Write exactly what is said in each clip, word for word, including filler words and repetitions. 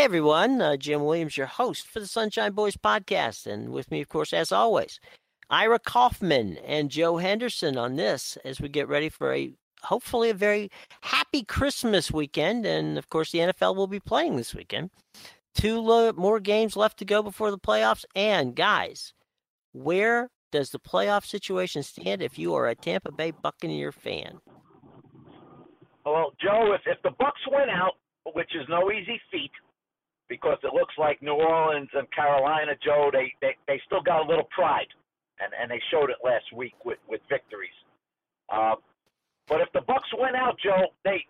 Hey, everyone. Uh, Jim Williams, your host for the Sunshine Boys podcast. And with me, of course, as always, Ira Kaufman and Joe Henderson on this as we get ready for a hopefully a very happy Christmas weekend. And, of course, the N F L will be playing this weekend. Two lo- more games left to go before the playoffs. And, guys, where does the playoff situation stand if you are a Tampa Bay Buccaneer fan? Well, Joe, if, if the Bucs went out, which is no easy feat, because it looks like New Orleans and Carolina, Joe, they, they, they still got a little pride, and, and they showed it last week with, with victories. Uh, but if the Bucs went out, Joe, they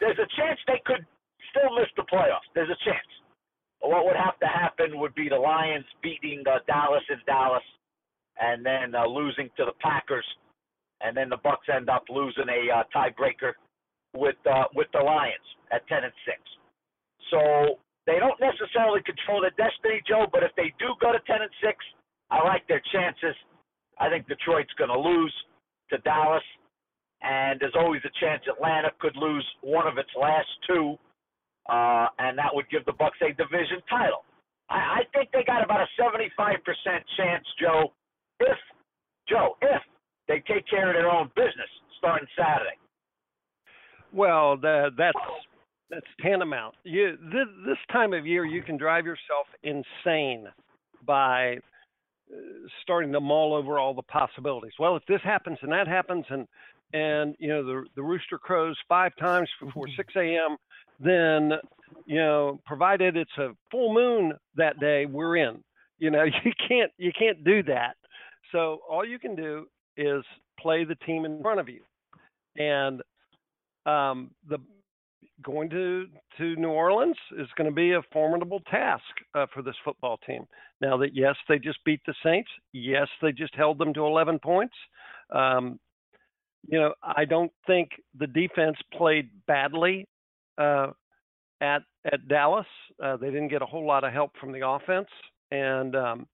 there's a chance they could still miss the playoffs. There's a chance. What would have to happen would be the Lions beating uh, Dallas in Dallas and then uh, losing to the Packers, and then the Bucs end up losing a uh, tiebreaker with uh, with the Lions at ten and six. So they don't necessarily control their destiny, Joe, but if they do go to ten and six, I like their chances. I think Detroit's going to lose to Dallas, and there's always a chance Atlanta could lose one of its last two, uh, and that would give the Bucs a division title. I, I think they got about a seventy-five percent chance, Joe, if, Joe, if they take care of their own business starting Saturday. Well, the, that's that's tantamount. You, th- this time of year, you can drive yourself insane by uh, starting to mull over all the possibilities. Well, if this happens and that happens, and and you know the the rooster crows five times before six a.m., then you know, provided it's a full moon that day, we're in. You know, you can't you can't do that. So all you can do is play the team in front of you, and Um, the going to, to New Orleans is going to be a formidable task uh, for this football team. Now that, yes, they just beat the Saints. Yes, they just held them to eleven points. Um, you know, I don't think the defense played badly uh, at at Dallas. Uh, they didn't get a whole lot of help from the offense, and um,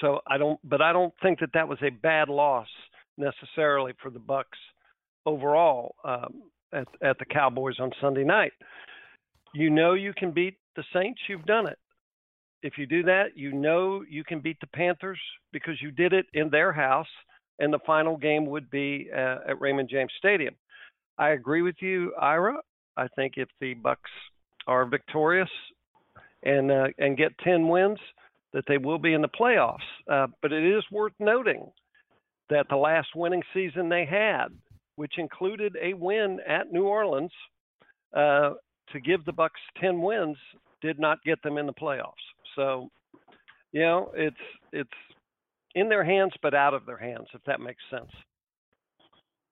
so I don't. But I don't think that that was a bad loss necessarily for the Bucs overall um, at, at the Cowboys on Sunday night. You know you can beat the Saints. You've done it. If you do that, you know you can beat the Panthers because you did it in their house, and the final game would be uh, at Raymond James Stadium. I agree with you, Ira. I think if the Bucs are victorious and uh, and get ten wins, that they will be in the playoffs. Uh, but it is worth noting that the last winning season they had, which included a win at New Orleans uh, to give the Bucs ten wins, did not get them in the playoffs. So, you know, it's it's in their hands, but out of their hands, if that makes sense.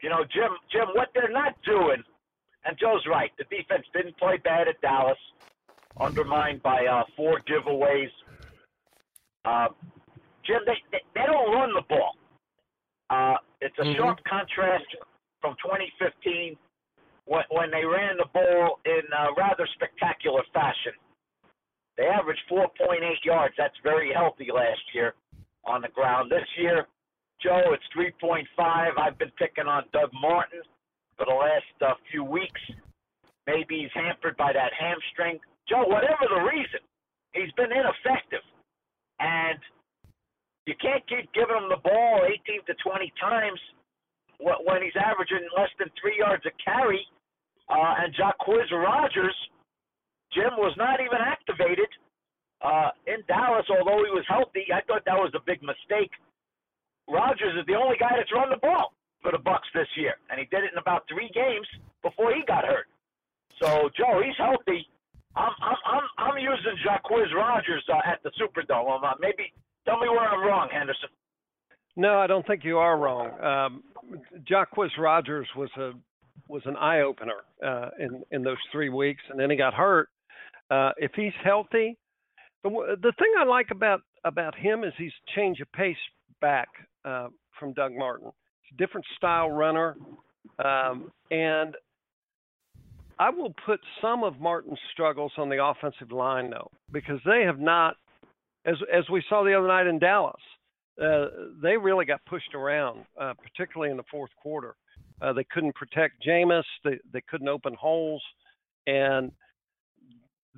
You know, Jim, Jim, what they're not doing, and Joe's right, the defense didn't play bad at Dallas, undermined by uh, four giveaways. Uh, Jim, they, they they don't run the ball. Uh, it's a mm-hmm. sharp contrast from twenty fifteen, when, when they ran the ball in a rather spectacular fashion. They averaged four point eight yards. That's very healthy last year on the ground. This year, Joe, it's three point five. I've been picking on Doug Martin for the last uh, few weeks. Maybe he's hampered by that hamstring. Joe, whatever the reason, he's been ineffective. And you can't keep giving him the ball eighteen to twenty times when he's averaging less than three yards a carry, uh, and Jacquizz Rodgers, Jim, was not even activated uh, in Dallas, although he was healthy. I thought that was a big mistake. Rodgers is the only guy that's run the ball for the Bucs this year, and he did it in about three games before he got hurt. So, Joe, he's healthy. I'm I'm I'm, I'm using Jacquizz Rodgers uh, at the Superdome. Uh, maybe tell me where I'm wrong, Henderson. No, I don't think you are wrong. Um, Jacquizz Rodgers was a was an eye opener uh, in in those three weeks, and then he got hurt. Uh, if he's healthy, the the thing I like about about him is he's change of pace back uh, from Doug Martin. He's a different style runner, um, and I will put some of Martin's struggles on the offensive line though, because they have not, as as we saw the other night in Dallas. Uh, they really got pushed around, uh, particularly in the fourth quarter. Uh, they couldn't protect Jameis. They, they couldn't open holes. And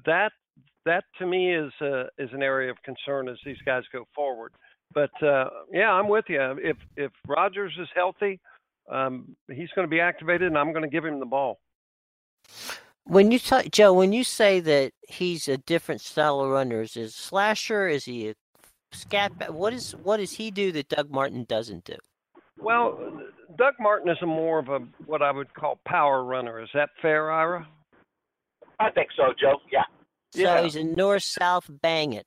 that that to me is uh, is an area of concern as these guys go forward. But uh, yeah, I'm with you. If if Rodgers is healthy, um, he's going to be activated, and I'm going to give him the ball. When you talk, Joe, when you say that he's a different style of runner, is he a slasher? Is he a scat back? What is what does he do that Doug Martin doesn't do? Well, Doug Martin is a more of a what I would call power runner. Is that fair, Ira? I think so, Joe. Yeah. So yeah. He's a north-south banging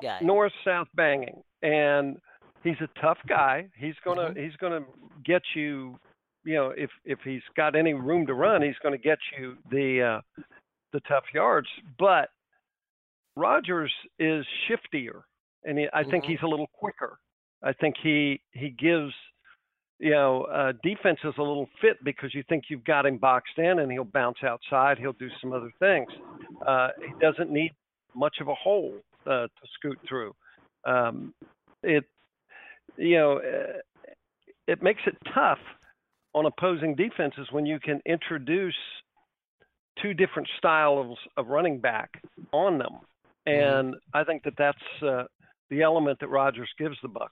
guy. North-south banging, and he's a tough guy. He's gonna mm-hmm. he's gonna get you. You know, if if he's got any room to run, he's going to get you the uh, the tough yards. But Rodgers is shiftier, and he, I mm-hmm. think he's a little quicker. I think he he gives. You know, uh, defense is a little fit because you think you've got him boxed in and he'll bounce outside. He'll do some other things. Uh, he doesn't need much of a hole uh, to scoot through. Um, it, you know, it makes it tough on opposing defenses when you can introduce two different styles of running back on them. And I think that that's uh, the element that Rodgers gives the Bucs.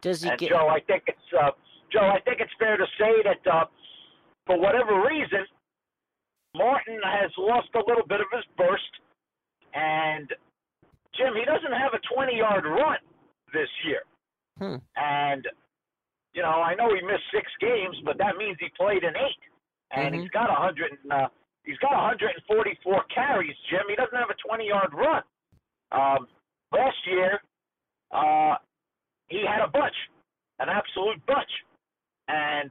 Does he and get... Joe, I think it's uh, Joe. I think it's fair to say that uh, for whatever reason, Martin has lost a little bit of his burst. And Jim, he doesn't have a twenty-yard run this year. Hmm. And you know, I know he missed six games, but that means he played in eight, and mm-hmm. he's got a hundred. Uh, he's got one hundred forty-four carries, Jim. He doesn't have a twenty-yard run. Um, last year. Uh, He had a bunch, an absolute bunch. And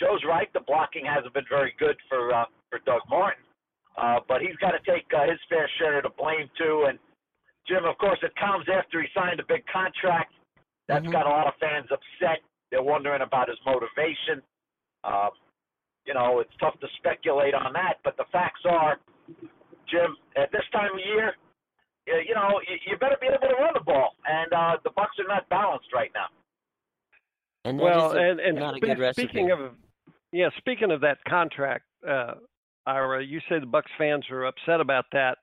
Joe's right, the blocking hasn't been very good for uh, for Doug Martin. Uh, but he's got to take uh, his fair share of the blame, too. And, Jim, of course, it comes after he signed a big contract. That's mm-hmm. got a lot of fans upset. They're wondering about his motivation. Uh, you know, it's tough to speculate on that. But the facts are, Jim, at this time of year, you know, you better be able to run the ball, and uh, the Bucs are not balanced right now. And well, a, and, and not spe- a good recipe. Speaking of, yeah, speaking of that contract, uh, Ira, you say the Bucs fans are upset about that.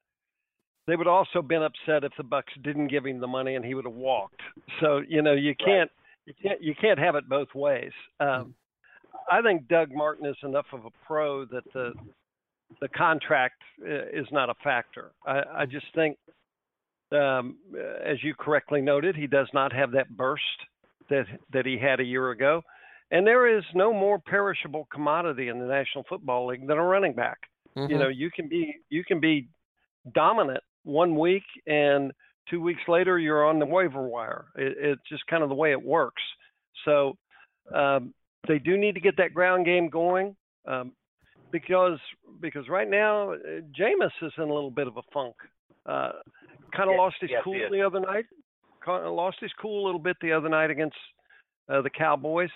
They would also have been upset if the Bucs didn't give him the money and he would have walked. So you know, you can't, right. you can't, you can't have it both ways. Um, I think Doug Martin is enough of a pro that the the contract is not a factor. I, I just think. Um, as you correctly noted, he does not have that burst that that he had a year ago. And there is no more perishable commodity in the National Football League than a running back. Mm-hmm. You know, you can be you can be dominant one week and two weeks later you're on the waiver wire. It, it's just kind of the way it works. So um, they do need to get that ground game going um, because because right now Jameis is in a little bit of a funk. Uh, kind of yes, lost his yes, cool yes. the other night, kind of lost his cool a little bit the other night against uh, the Cowboys.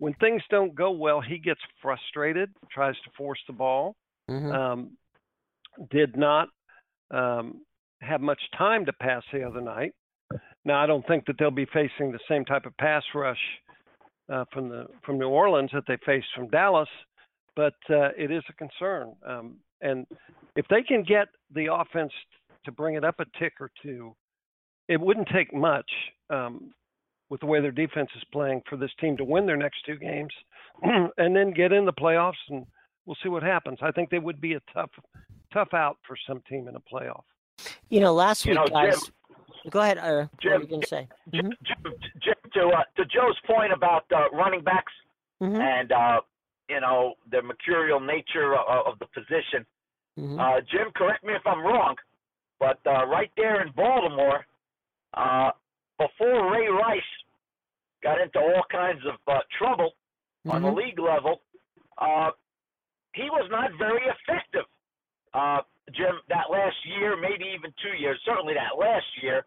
When things don't go well, he gets frustrated, tries to force the ball, mm-hmm. um, did not um, have much time to pass the other night. Now, I don't think that they'll be facing the same type of pass rush uh, from the from New Orleans that they faced from Dallas, but uh, it is a concern. Um, and if they can get the offense to bring it up a tick or two, it wouldn't take much um, with the way their defense is playing for this team to win their next two games and then get in the playoffs, and we'll see what happens. I think they would be a tough, tough out for some team in a playoff. You know, last week, you know, guys, Jim, go ahead, Ira. Jim, what were you going to say? Jim, mm-hmm. Jim to, uh, to Joe's point about uh, running backs mm-hmm. and, uh, you know, the mercurial nature of, of the position, mm-hmm. uh, Jim, correct me if I'm wrong, but uh, right there in Baltimore, uh, before Ray Rice got into all kinds of uh, trouble mm-hmm. on the league level, uh, he was not very effective, uh, Jim, that last year, maybe even two years, certainly that last year.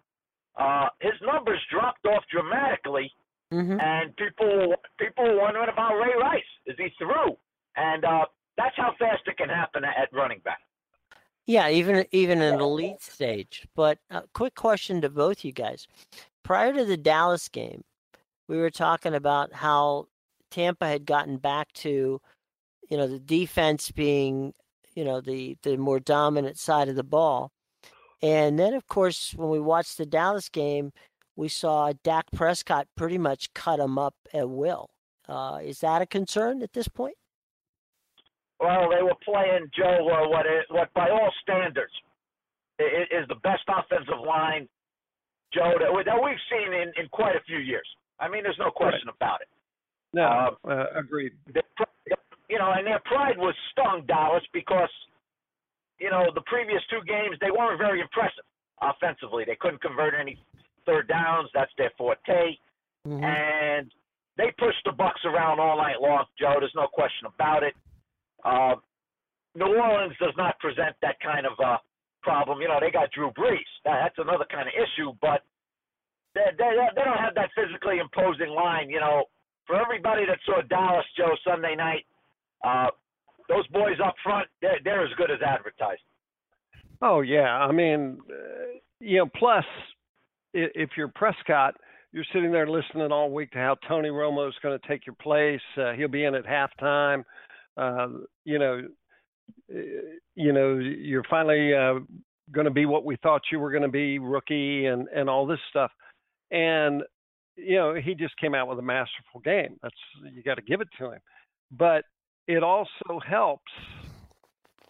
Uh, his numbers dropped off dramatically, mm-hmm. and people, people were wondering about Ray Rice. Is he through? And uh, that's how fast it can happen at running back. Yeah, even even an elite stage. But a quick question to both you guys. Prior to the Dallas game, we were talking about how Tampa had gotten back to, you know, the defense being you know, the, the more dominant side of the ball. And then, of course, when we watched the Dallas game, we saw Dak Prescott pretty much cut him up at will. Uh, is that a concern at this point? Well, they were playing, Joe, uh, what, it, what by all standards it, it is the best offensive line, Joe, that, we, that we've seen in, in quite a few years. I mean, there's no question right. about it. No, uh, uh, agreed. Their, you know, and their pride was stung, Dallas, because, you know, the previous two games, they weren't very impressive offensively. They couldn't convert any third downs. That's their forte. Mm-hmm. And they pushed the Bucs around all night long, Joe. There's no question about it. Uh, New Orleans does not present that kind of uh, problem. You know, they got Drew Brees. That, that's another kind of issue, but they, they, they don't have that physically imposing line. You know, for everybody that saw Dallas, Joe, Sunday night, uh, those boys up front, they're, they're as good as advertised. Oh, yeah. I mean, uh, you know, plus, if you're Prescott, you're sitting there listening all week to how Tony Romo's going to take your place. Uh, he'll be in at halftime. Uh, you know, you know, you're finally uh, going to be what we thought you were going to be, rookie, and, and all this stuff. And, you know, he just came out with a masterful game. That's, you got to give it to him. But it also helps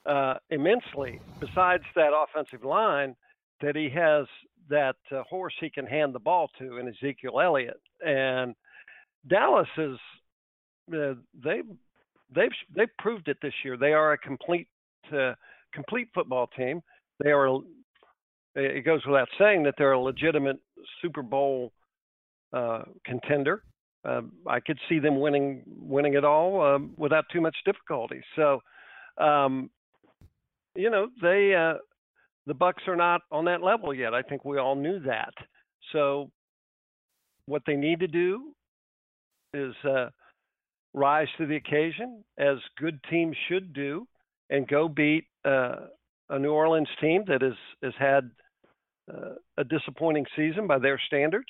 uh, immensely, besides that offensive line, that he has that uh, horse he can hand the ball to in Ezekiel Elliott. And Dallas is, uh, they've, They've they've proved it this year. They are a complete uh, complete football team. They are. It goes without saying that they're a legitimate Super Bowl uh, contender. Uh, I could see them winning winning it all uh, without too much difficulty. So, um, you know, they uh, the Bucs are not on that level yet. I think we all knew that. So, what they need to do is. Uh, rise to the occasion, as good teams should do, and go beat uh, a New Orleans team that has, has had uh, a disappointing season by their standards.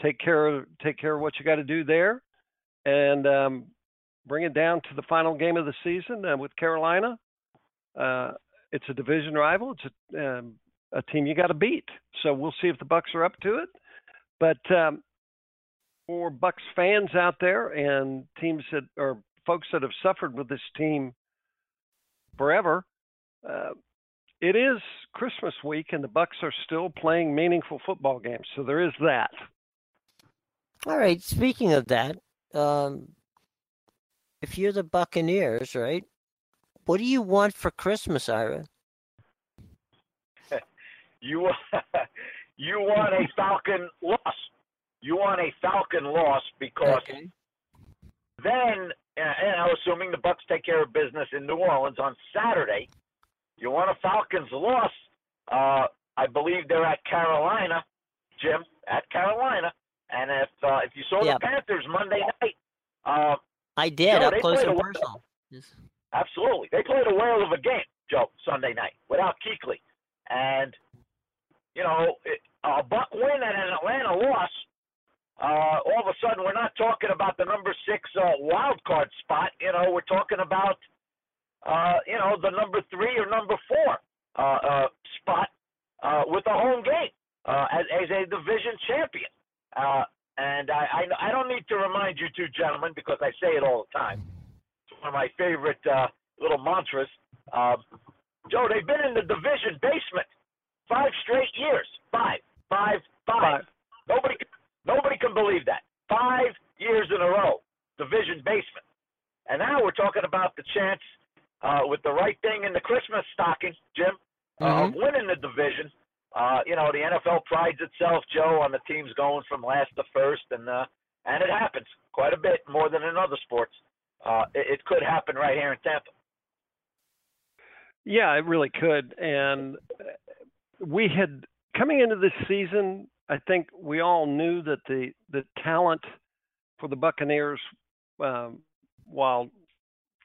Take care of, take care of what you got to do there, and um, bring it down to the final game of the season uh, with Carolina. Uh, it's a division rival. It's a, um, a team you got to beat. So we'll see if the Bucs are up to it. But um, for Bucs fans out there and teams that are folks that have suffered with this team forever, uh, it is Christmas week and the Bucs are still playing meaningful football games. So there is that. All right. Speaking of that, um, if you're the Buccaneers, right, what do you want for Christmas, Ira? you, you want a Falcon loss. You want a Falcon loss because okay. then, and I'm assuming the Bucs take care of business in New Orleans on Saturday. You want a Falcons loss. Uh, I believe they're at Carolina, Jim, at Carolina. And if uh, if you saw yeah. the Panthers Monday night, uh, I did. Joe, up close and personal. Yes. Absolutely, they played a whale of a game, Joe, Sunday night without Kuechly, and you know it, a Buc win and an Atlanta loss. Uh, all of a sudden, we're not talking about the number six uh, wild card spot. You know, we're talking about, uh, you know, the number three or number four uh, uh, spot uh, with a home game uh, as, as a division champion. Uh, and I, I, I don't need to remind you two gentlemen because I say it all the time. It's one of my favorite uh, little mantras. Uh, Joe, they've been in the division basement five straight years. Five, five, five. five. Nobody can. Nobody can believe that. Five years in a row, division basement. And now we're talking about the chance uh, with the right thing in the Christmas stocking, Jim, uh, mm-hmm. of winning the division. Uh, you know, the N F L prides itself, Joe, on the teams going from last to first, and uh, and it happens quite a bit more than in other sports. Uh, it, it could happen right here in Tampa. Yeah, it really could. And we had, coming into this season, I think we all knew that the, the talent for the Buccaneers, um, while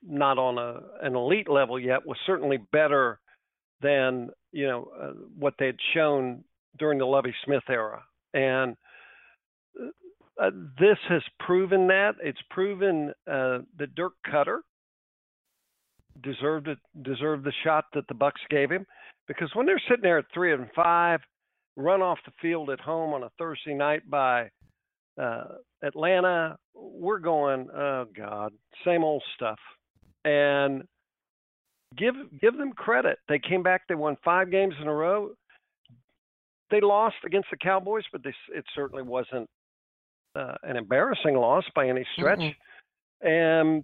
not on a, an elite level yet, was certainly better than, you know, uh, what they had shown during the Lovie Smith era. And uh, this has proven that. It's proven uh, that Dirk Cutter deserved it, deserved the shot that the Bucs gave him, because when they're sitting there at three and five, run off the field at home on a Thursday night by uh, Atlanta, we're going, oh God, same old stuff. And give give them credit. They came back. They won five games in a row. They lost against the Cowboys, but they, it certainly wasn't uh, an embarrassing loss by any stretch. Mm-hmm. And,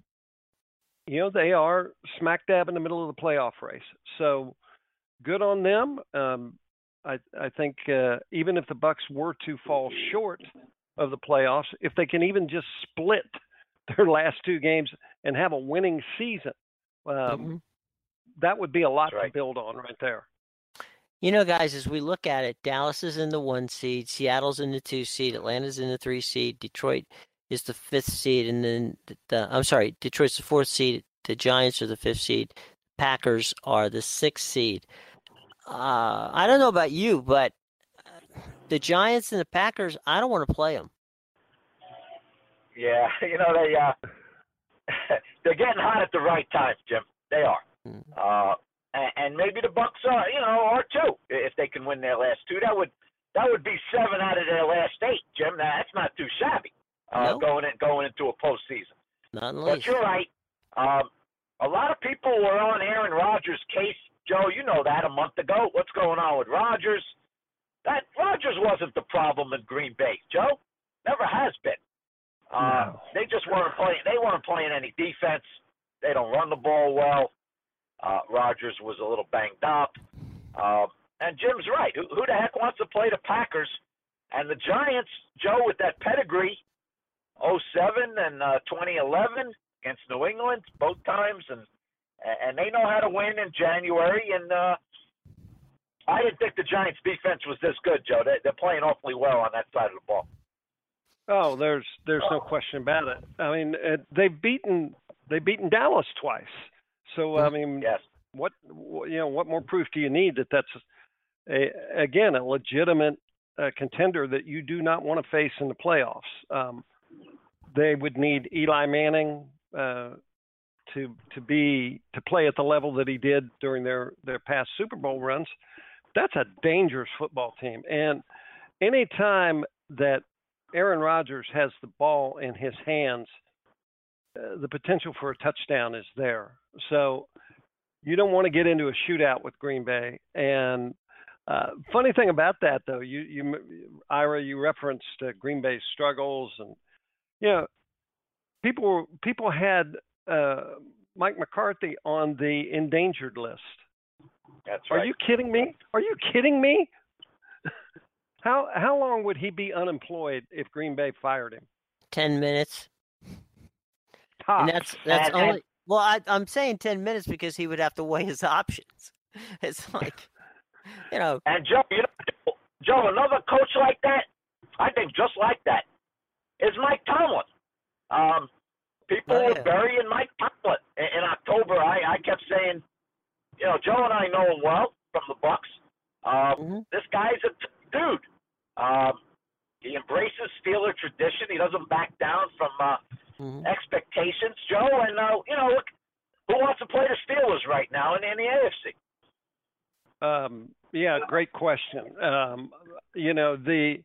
you know, they are smack dab in the middle of the playoff race. So good on them. Um, I, I think uh, even if the Bucs were to fall short of the playoffs, if they can even just split their last two games and have a winning season, um, mm-hmm. that would be a lot right. to build on right there. You know, guys, as we look at it, Dallas is in the one seed, Seattle's in the two seed, Atlanta's in the three seed, Detroit is the fifth seed, and then the, the, I'm sorry, Detroit's the fourth seed, the Giants are the fifth seed, Packers are the sixth seed. Uh, I don't know about you, but the Giants and the Packers, I don't want to play them. Yeah, you know, they, uh, they're getting hot at the right time, Jim. They are. Mm-hmm. Uh, And maybe the Bucs are, you know, are too. If they can win their last two, that would that would be seven out of their last eight, Jim. Now, that's not too shabby uh, nope. going in, going into a postseason. Not but least. You're right. Um, a lot of people were on Aaron Rodgers' case, Joe. You know that a month ago. What's going on with Rodgers? That Rodgers wasn't the problem in Green Bay, Joe. Never has been. Uh, no. They just weren't playing. They weren't playing any defense. They don't run the ball well. Uh, Rodgers was a little banged up. Uh, and Jim's right. Who, who the heck wants to play the Packers? And the Giants, Joe, with that pedigree, oh seven and uh, twenty eleven against New England both times. And and they know how to win in January. And uh, I didn't think the Giants' defense was this good, Joe. They, they're playing awfully well on that side of the ball. Oh, there's there's oh. no question about it. I mean, they've beaten they've beaten Dallas twice. So, I mean, yes. what, you know, what more proof do you need that that's, a, again, a legitimate uh, contender that you do not want to face in the playoffs? Um, they would need Eli Manning uh, to to be to play at the level that he did during their, their past Super Bowl runs. That's a dangerous football team. And any time that Aaron Rodgers has the ball in his hands, Uh, the potential for a touchdown is there. So you don't want to get into a shootout with Green Bay. And uh, funny thing about that, though, you, you Ira, you referenced uh, Green Bay's struggles, and you know, people were, people had uh, Mike McCarthy on the endangered list. That's right. Are you kidding me? Are you kidding me? how how long would he be unemployed if Green Bay fired him? Ten minutes. And that's that's and, only and, well. I, I'm saying ten minutes because he would have to weigh his options. It's like, you know. And Joe, you know, Joe, another coach like that, I think just like that, is Mike Tomlin. Um, people oh, yeah. were burying Mike Tomlin in, in October. I, I kept saying, you know, Joe and I know him well from the Bucs. Um, mm-hmm. This guy's a t- dude. Um, he embraces Steeler tradition. He doesn't back down from. Uh, Mm-hmm. expectations, Joe, and uh, you know, look, who wants to play the Steelers right now in, in the A F C? Um, yeah, great question. Um, you know, the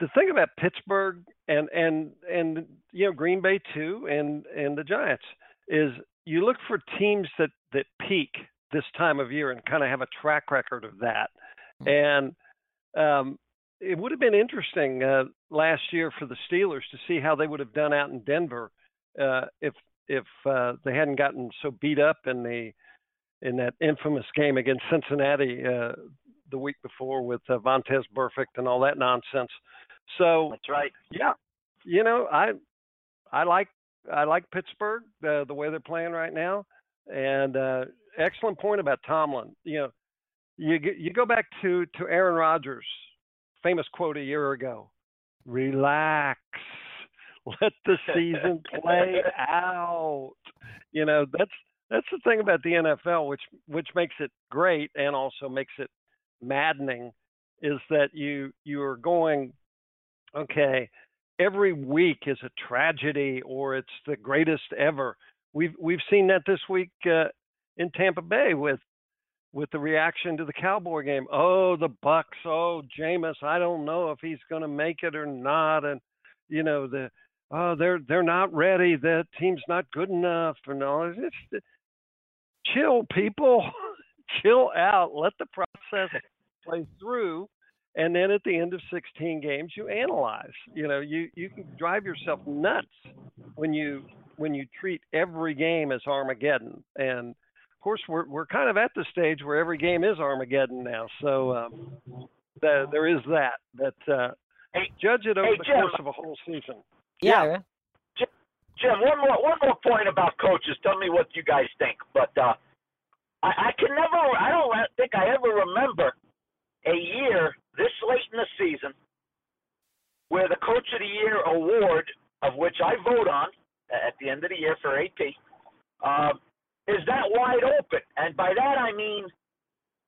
the thing about Pittsburgh and and and you know Green Bay too, and and the Giants is you look for teams that that peak this time of year and kind of have a track record of that, and um, it would have been interesting. Uh, last year for the Steelers to see how they would have done out in Denver uh, if if uh, they hadn't gotten so beat up in the in that infamous game against Cincinnati uh, the week before with uh, Vontaze Burfict and all that nonsense. So that's right. Yeah, you know I I like I like Pittsburgh uh, the way they're playing right now, and uh, excellent point about Tomlin. You know, you you go back to to Aaron Rodgers' famous quote a year ago. Relax, let the season play out. You know, that's, that's the thing about the N F L, which, which makes it great. And also makes it maddening is that you, you are going, okay, every week is a tragedy or it's the greatest ever. we've we've seen that this week uh, in Tampa Bay with with the reaction to the Cowboy game. Oh, the Bucks. Oh, Jameis. I don't know if he's going to make it or not. And you know the oh they're they're not ready. The team's not good enough. And all. It's, chill, people. Chill out. Let the process play through. And then at the end of sixteen games, you analyze. You know, you, you can drive yourself nuts when you when you treat every game as Armageddon. And of course, we're we're kind of at the stage where every game is Armageddon now. So um, the, there is that. That uh, hey, judge it over hey, the Jim, course of a whole season. Yeah. yeah. Jim, Jim, one more one more point about coaches. Tell me what you guys think. But uh, I, I can never. I don't think I ever remember a year this late in the season where the Coach of the Year award, of which I vote on at the end of the year for A P, uh, is that wide open. And by that I mean,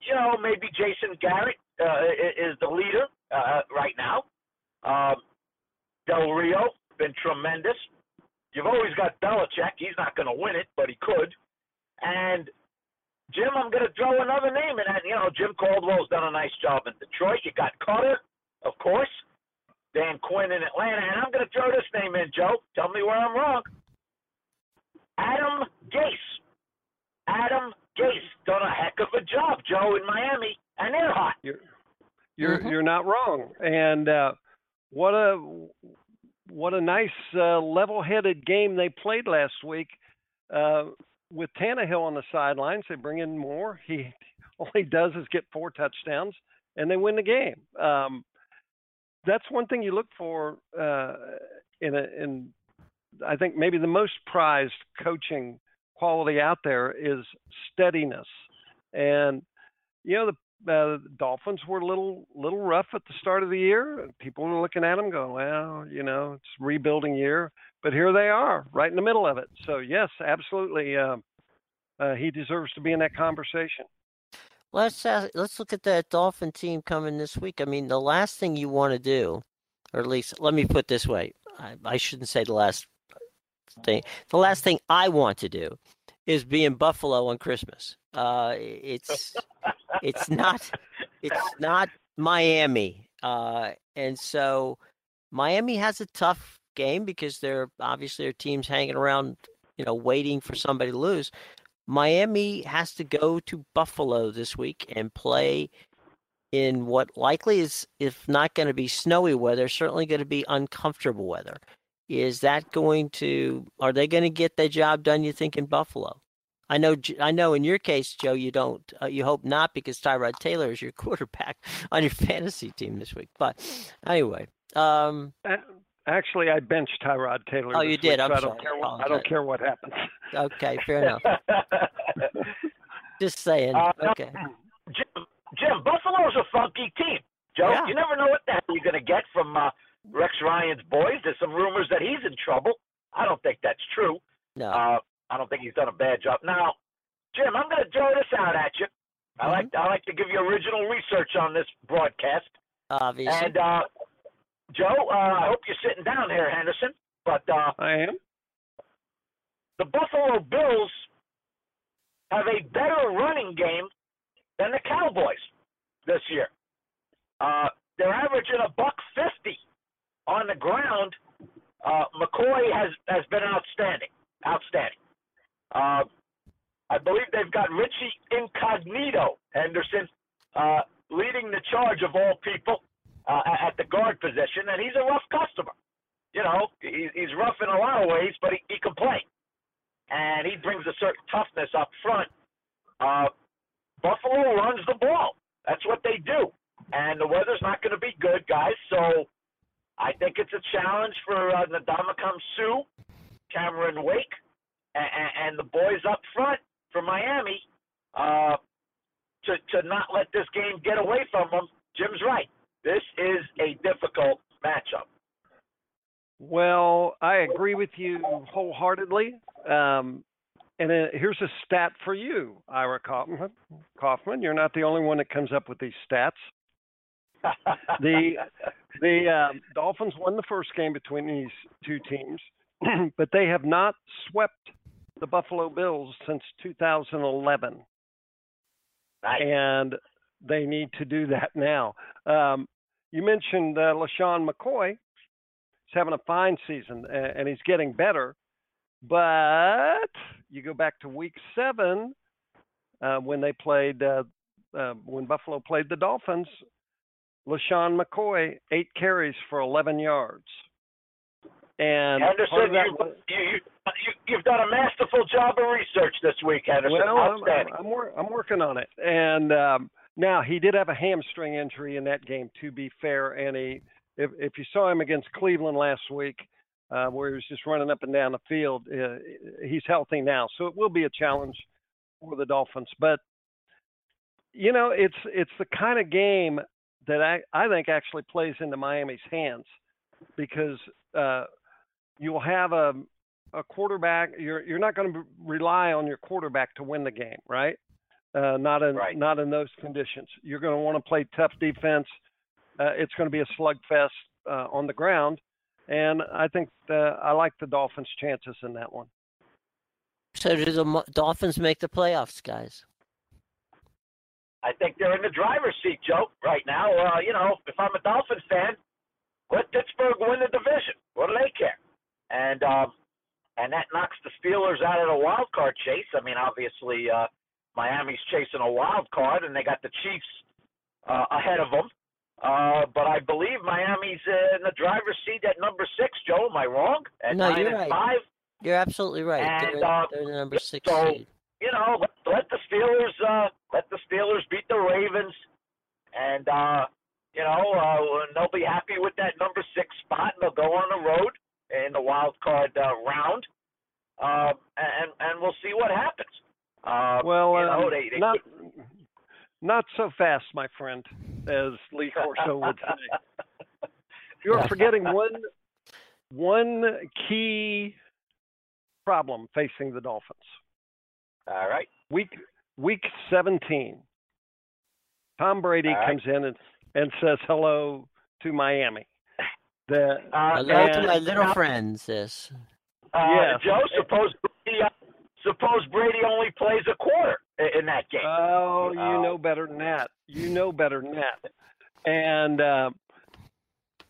you know, maybe Jason Garrett uh, is the leader uh, right now. Um, Del Rio, been tremendous. You've always got Belichick. He's not going to win it, but he could. And Jim, I'm going to throw another name in. And, you know, Jim Caldwell's done a nice job in Detroit. You got Cutter, of course, Dan Quinn in Atlanta. And I'm going to throw this name in, Joe. Tell me where I'm wrong. Adam Gase. Adam Gase done a heck of a job, Joe, in Miami, and they're hot. You're you're, mm-hmm. you're not wrong. And uh, what a what a nice uh, level-headed game they played last week. Uh, With Tannehill on the sidelines, they bring in Moore. He all he does is get four touchdowns, and they win the game. Um, that's one thing you look for uh, in, a, in I think maybe the most prized coaching quality out there is steadiness. And you know the, uh, the Dolphins were a little little rough at the start of the year. People were looking at them going, well, you know, it's a rebuilding year. But here they are, right in the middle of it. So, yes, absolutely, uh, uh, he deserves to be in that conversation. Let's ask, let's look at that Dolphin team coming this week. I mean, the last thing you want to do, or at least let me put it this way. I, I shouldn't say the last thing. The last thing I want to do is be in Buffalo on Christmas. Uh, it's it's not it's not Miami. Uh, and so Miami has a tough game because they're obviously their team's hanging around, you know, waiting for somebody to lose. Miami has to go to Buffalo this week and play in what likely is, if not going to be snowy weather, certainly going to be uncomfortable weather. Is that going to, are they going to get that job done, you think, in Buffalo? I know, I know in your case, Joe, you don't, uh, you hope not, because Tyrod Taylor is your quarterback on your fantasy team this week. But anyway, um, uh- actually, I benched Tyrod Taylor. Oh, you did. Week, I'm so sorry. I don't, care what, I don't care what happens. Okay, fair enough. Just saying. Uh, okay. Jim, Jim, Buffalo's a funky team, Joe. Yeah. You never know what the hell you're going to get from uh, Rex Ryan's boys. There's some rumors that he's in trouble. I don't think that's true. No. Uh, I don't think he's done a bad job. Now, Jim, I'm going to throw this out at you. I mm-hmm. like I like to give you original research on this broadcast. Obviously. And, uh, Joe, uh, I hope you're sitting down here, Henderson. But uh, I am. The Buffalo Bills have a better running game than the Cowboys this year. Uh, they're averaging a buck fifty on the ground. Uh, McCoy has, has been outstanding, outstanding. Uh, I believe they've got Richie Incognito, Henderson, uh, leading the charge of all people. Uh, at the guard position, and he's a rough customer. You know, he, he's rough in a lot of ways, but he, he can play. And he brings a certain toughness up front. Uh, Buffalo runs the ball. That's what they do. And the weather's not going to be good, guys, so I think it's a challenge for uh, Ndamukong Suh, Cameron Wake, and, and the boys up front for Miami uh, to, to not let this game get away from them. Jim's right. This is a difficult matchup. Well, I agree with you wholeheartedly. Um, and uh, here's a stat for you, Ira Kaufman. Kaufman, you're not the only one that comes up with these stats. the the uh, Dolphins won the first game between these two teams, but they have not swept the Buffalo Bills since two thousand eleven. Nice. And they need to do that now. Um, you mentioned uh, LeSean McCoy. He's having a fine season, and he's getting better. But you go back to week seven uh, when they played uh, uh, when Buffalo played the Dolphins. LeSean McCoy, eight carries for eleven yards. And Henderson, you, was, you, you, you've done a masterful job of research this week, Henderson. Well, Outstanding. I'm, I'm, I'm working on it. And um, now he did have a hamstring injury in that game, to be fair. And he, if, if you saw him against Cleveland last week, uh, where he was just running up and down the field, uh, he's healthy now. So it will be a challenge for the Dolphins. But, you know, it's it's the kind of game that I, I think actually plays into Miami's hands, because uh, you'll have a, a quarterback. You're you're not going to rely on your quarterback to win the game, right? Uh, not in right. not in those conditions. You're going to want to play tough defense. Uh, it's going to be a slugfest uh, on the ground, and I think the, I like the Dolphins' chances in that one. So do the Dolphins make the playoffs, guys? I think they're in the driver's seat, Joe, right now. Uh, you know, if I'm a Dolphins fan, let Pittsburgh win the division. What do they care? And um, and that knocks the Steelers out of the wild card chase. I mean, obviously, uh, Miami's chasing a wild card, and they got the Chiefs uh, ahead of them. Uh, but I believe Miami's in the driver's seat at number six, Joe. Am I wrong? At no, nine you're and right. Five. You're absolutely right. And, they're, uh, they're the number six so, seed. You know, let, let the Steelers uh, let the Steelers beat the Ravens, and uh, you know uh, they'll be happy with that number six spot, and they'll go on the road in the wild card uh, round, uh, and and we'll see what happens. Uh, well, you know, uh, they, they, not not so fast, my friend, as Lee Corso would say. You're forgetting one one key problem facing the Dolphins. All right. Week week seventeen, Tom Brady right. comes in and, and says hello to Miami. The, uh, hello to my little friends, sis. Uh, yes. Joe, suppose Brady, uh, suppose Brady only plays a quarter in, in that game. Oh, you oh. know better than that. You know better than that. And uh,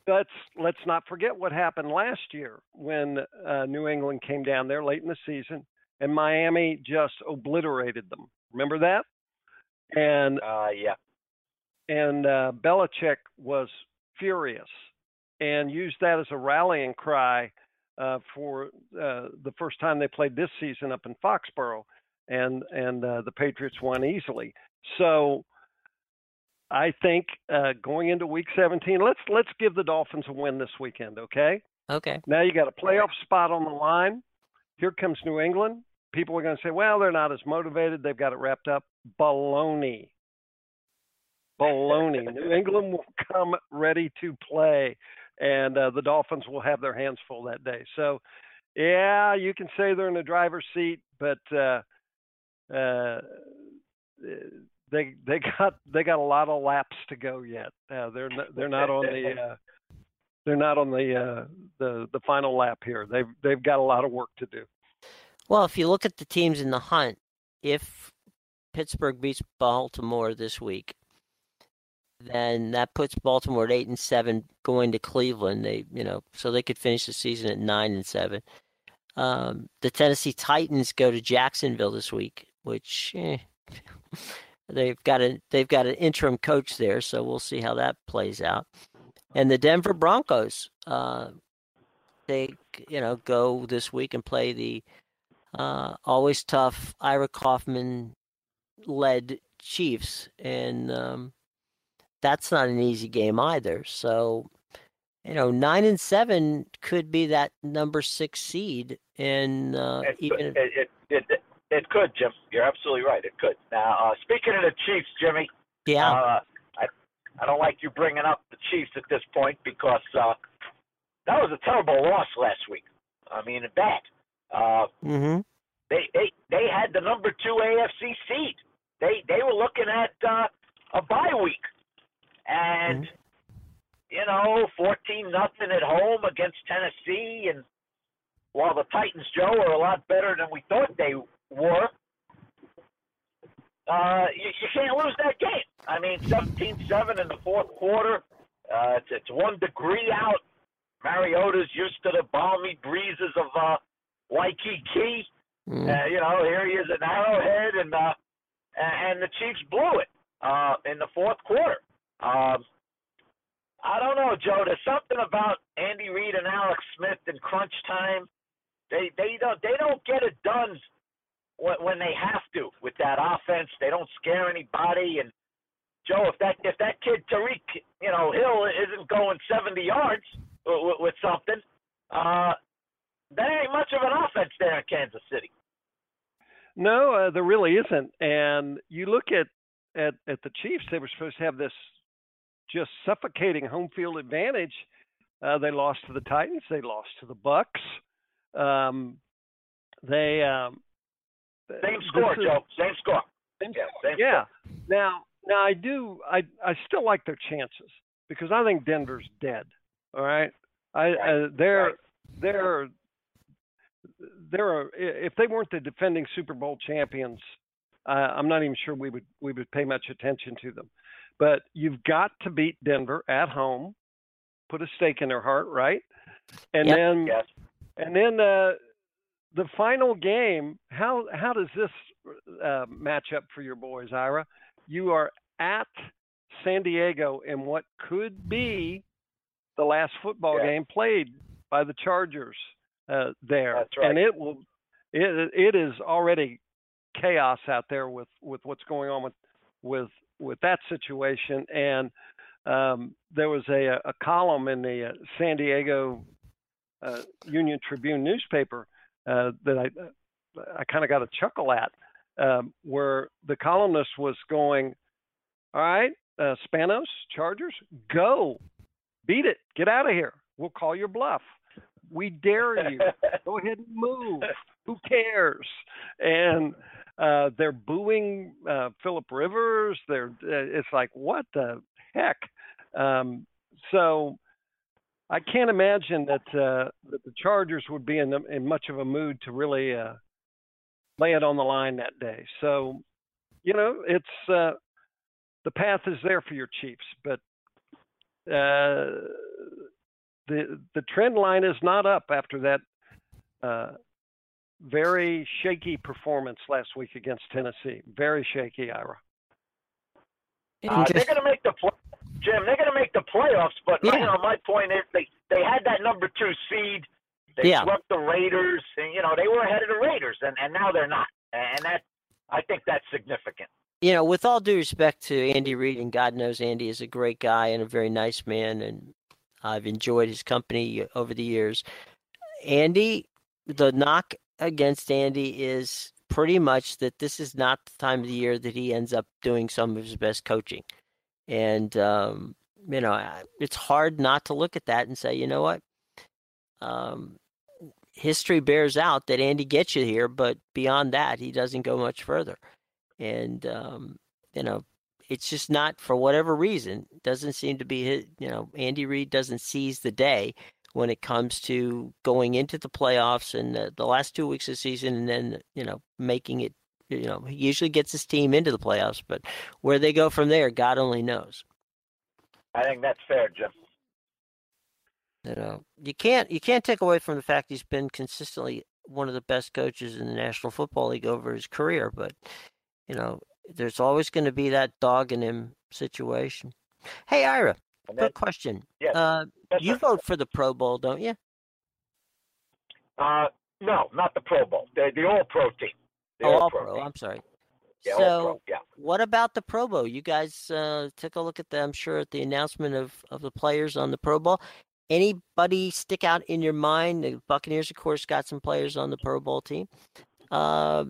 let's, let's not forget what happened last year when uh, New England came down there late in the season. And Miami just obliterated them. Remember that? And uh, yeah. And uh, Belichick was furious and used that as a rallying cry uh, for uh, the first time they played this season up in Foxborough, and and uh, the Patriots won easily. So I think uh, going into Week seventeen, let's let's give the Dolphins a win this weekend. Okay. Okay. Now you got a playoff spot on the line. Here comes New England. People are going to say, well, they're not as motivated. They've got it wrapped up. Baloney. Baloney. New England will come ready to play, and uh, the Dolphins will have their hands full that day. So, yeah, you can say they're in the driver's seat, but uh, uh, they they got they got a lot of laps to go yet. Uh, they're not, they're not on the uh, They're not on the, uh, the the final lap here. They've they've got a lot of work to do. Well, if you look at the teams in the hunt, if Pittsburgh beats Baltimore this week, then that puts Baltimore at eight and seven, going to Cleveland. They you know so they could finish the season at nine and seven. Um, the Tennessee Titans go to Jacksonville this week, which eh, they've got a they've got an interim coach there, so we'll see how that plays out. And the Denver Broncos, uh, they you know go this week and play the uh, always tough Ira Kaufman led Chiefs, and um, that's not an easy game either. So you know, nine and seven could be that number six seed, and uh, it, even it, it, it, it, it could, Jim. You're absolutely right. It could. Now, uh, speaking of the Chiefs, Jimmy. Yeah. Uh, I don't like you bringing up the Chiefs at this point because uh, that was a terrible loss last week. I mean, bad. Uh, mm-hmm. They they they had the number two A F C seed. They they were looking at uh, a bye week, and mm-hmm. you know, fourteen nothing at home against Tennessee, and while the Titans, Joe, are a lot better than we thought they were, uh, you, you can't lose that game. I mean, seventeen seven in the fourth quarter. Uh, it's, it's one degree out. Mariota's used to the balmy breezes of uh, Waikiki. Mm. Uh, you know, here he is at Arrowhead, and uh, and the Chiefs blew it uh, in the fourth quarter. Um, I don't know, Joe. There's something about Andy Reid and Alex Smith in crunch time. They they don't they don't get it done when, when they have to with that offense. They don't scare anybody. And Joe, if that if that kid Tariq, you know, Hill isn't going seventy yards with, with something, uh, there ain't much of an offense there in Kansas City. No, uh, there really isn't. And you look at, at at the Chiefs. They were supposed to have this just suffocating home field advantage. Uh, they lost to the Titans. They lost to the Bucks. Um, they um, same score, is, Joe. Same score. Same yeah. Score. Same yeah. Score. Now, now I do. I I still like their chances because I think Denver's dead. All right. I uh, they're right. they're There are, if they weren't the defending Super Bowl champions, uh, I'm not even sure we would we would pay much attention to them. But you've got to beat Denver at home, put a stake in their heart, right? And yep. then, yes. and then uh, the final game. How how does this uh, match up for your boys, Ira? You are at San Diego in what could be the last football yeah. game played by the Chargers. Uh, there That's right. and it will it it is already chaos out there with, with what's going on with with with that situation. And um, there was a, a column in the uh, San Diego uh, Union Tribune newspaper uh, that I I kind of got a chuckle at, um, where the columnist was going, all right, uh, Spanos, Chargers, go beat it, get out of here, we'll call your bluff. We dare you. Go ahead and move. Who cares? And uh, they're booing uh, Phillip Rivers. They're. Uh, it's like, what the heck? Um, so I can't imagine that, uh, that the Chargers would be in, the, in much of a mood to really uh, lay it on the line that day. So, you know, it's uh, the path is there for your Chiefs, but. Uh, The the trend line is not up after that uh, very shaky performance last week against Tennessee. Very shaky, Ira. Uh, they're going to make the play, Jim. They're going to make the playoffs, but yeah. you know, my point is they, they had that number two seed. They yeah. swept the Raiders, and you know they were ahead of the Raiders, and, and now they're not. And that I think that's significant. You know, with all due respect to Andy Reid, and God knows Andy is a great guy and a very nice man, and I've enjoyed his company over the years. Andy, the knock against Andy is pretty much that this is not the time of the year that he ends up doing some of his best coaching. And, um, you know, it's hard not to look at that and say, you know what? Um, history bears out that Andy gets you here, but beyond that, he doesn't go much further. And, um, you know, it's just not, for whatever reason, doesn't seem to be his, you know, Andy Reid doesn't seize the day when it comes to going into the playoffs and the, the last two weeks of the season, and then, you know, making it, you know, he usually gets his team into the playoffs, but where they go from there, God only knows. I think that's fair, Jim. You know, you can't, you can't take away from the fact he's been consistently one of the best coaches in the National Football League over his career, but, you know, there's always going to be that dog in him situation. Hey, Ira, quick question. Yeah, uh, you right. vote for the Pro Bowl, don't you? Uh, no, not the Pro Bowl. The, the All-Pro team. The oh, All-Pro, All-Pro. I'm sorry. Yeah, so All-Pro, yeah. What about the Pro Bowl? You guys uh, took a look at them, I'm sure, at the announcement of, of the players on the Pro Bowl. Anybody stick out in your mind? The Buccaneers, of course, got some players on the Pro Bowl team. Uh,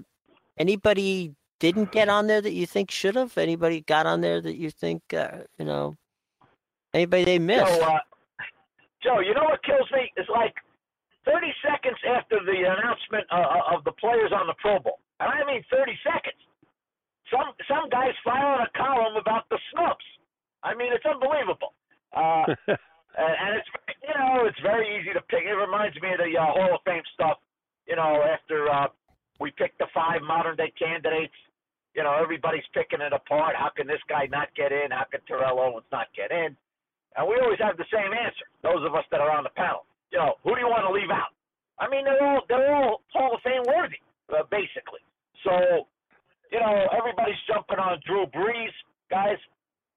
anybody didn't get on there that you think should have? Anybody got on there that you think, uh, you know, anybody they missed? Joe, uh, Joe, you know what kills me? It's like thirty seconds after the announcement uh, of the players on the Pro Bowl. And I mean thirty seconds. Some some guys filing a column about the snubs. I mean, it's unbelievable. Uh, and it's, you know, it's very easy to pick. It reminds me of the uh, Hall of Fame stuff. know, after uh, we picked the five modern-day candidates, you know, everybody's picking it apart. How can this guy not get in? How can Terrell Owens not get in? And we always have the same answer, those of us that are on the panel. You know, who do you want to leave out? I mean, they're all, they're all Hall of Fame worthy, uh, basically. So, you know, everybody's jumping on Drew Brees, guys.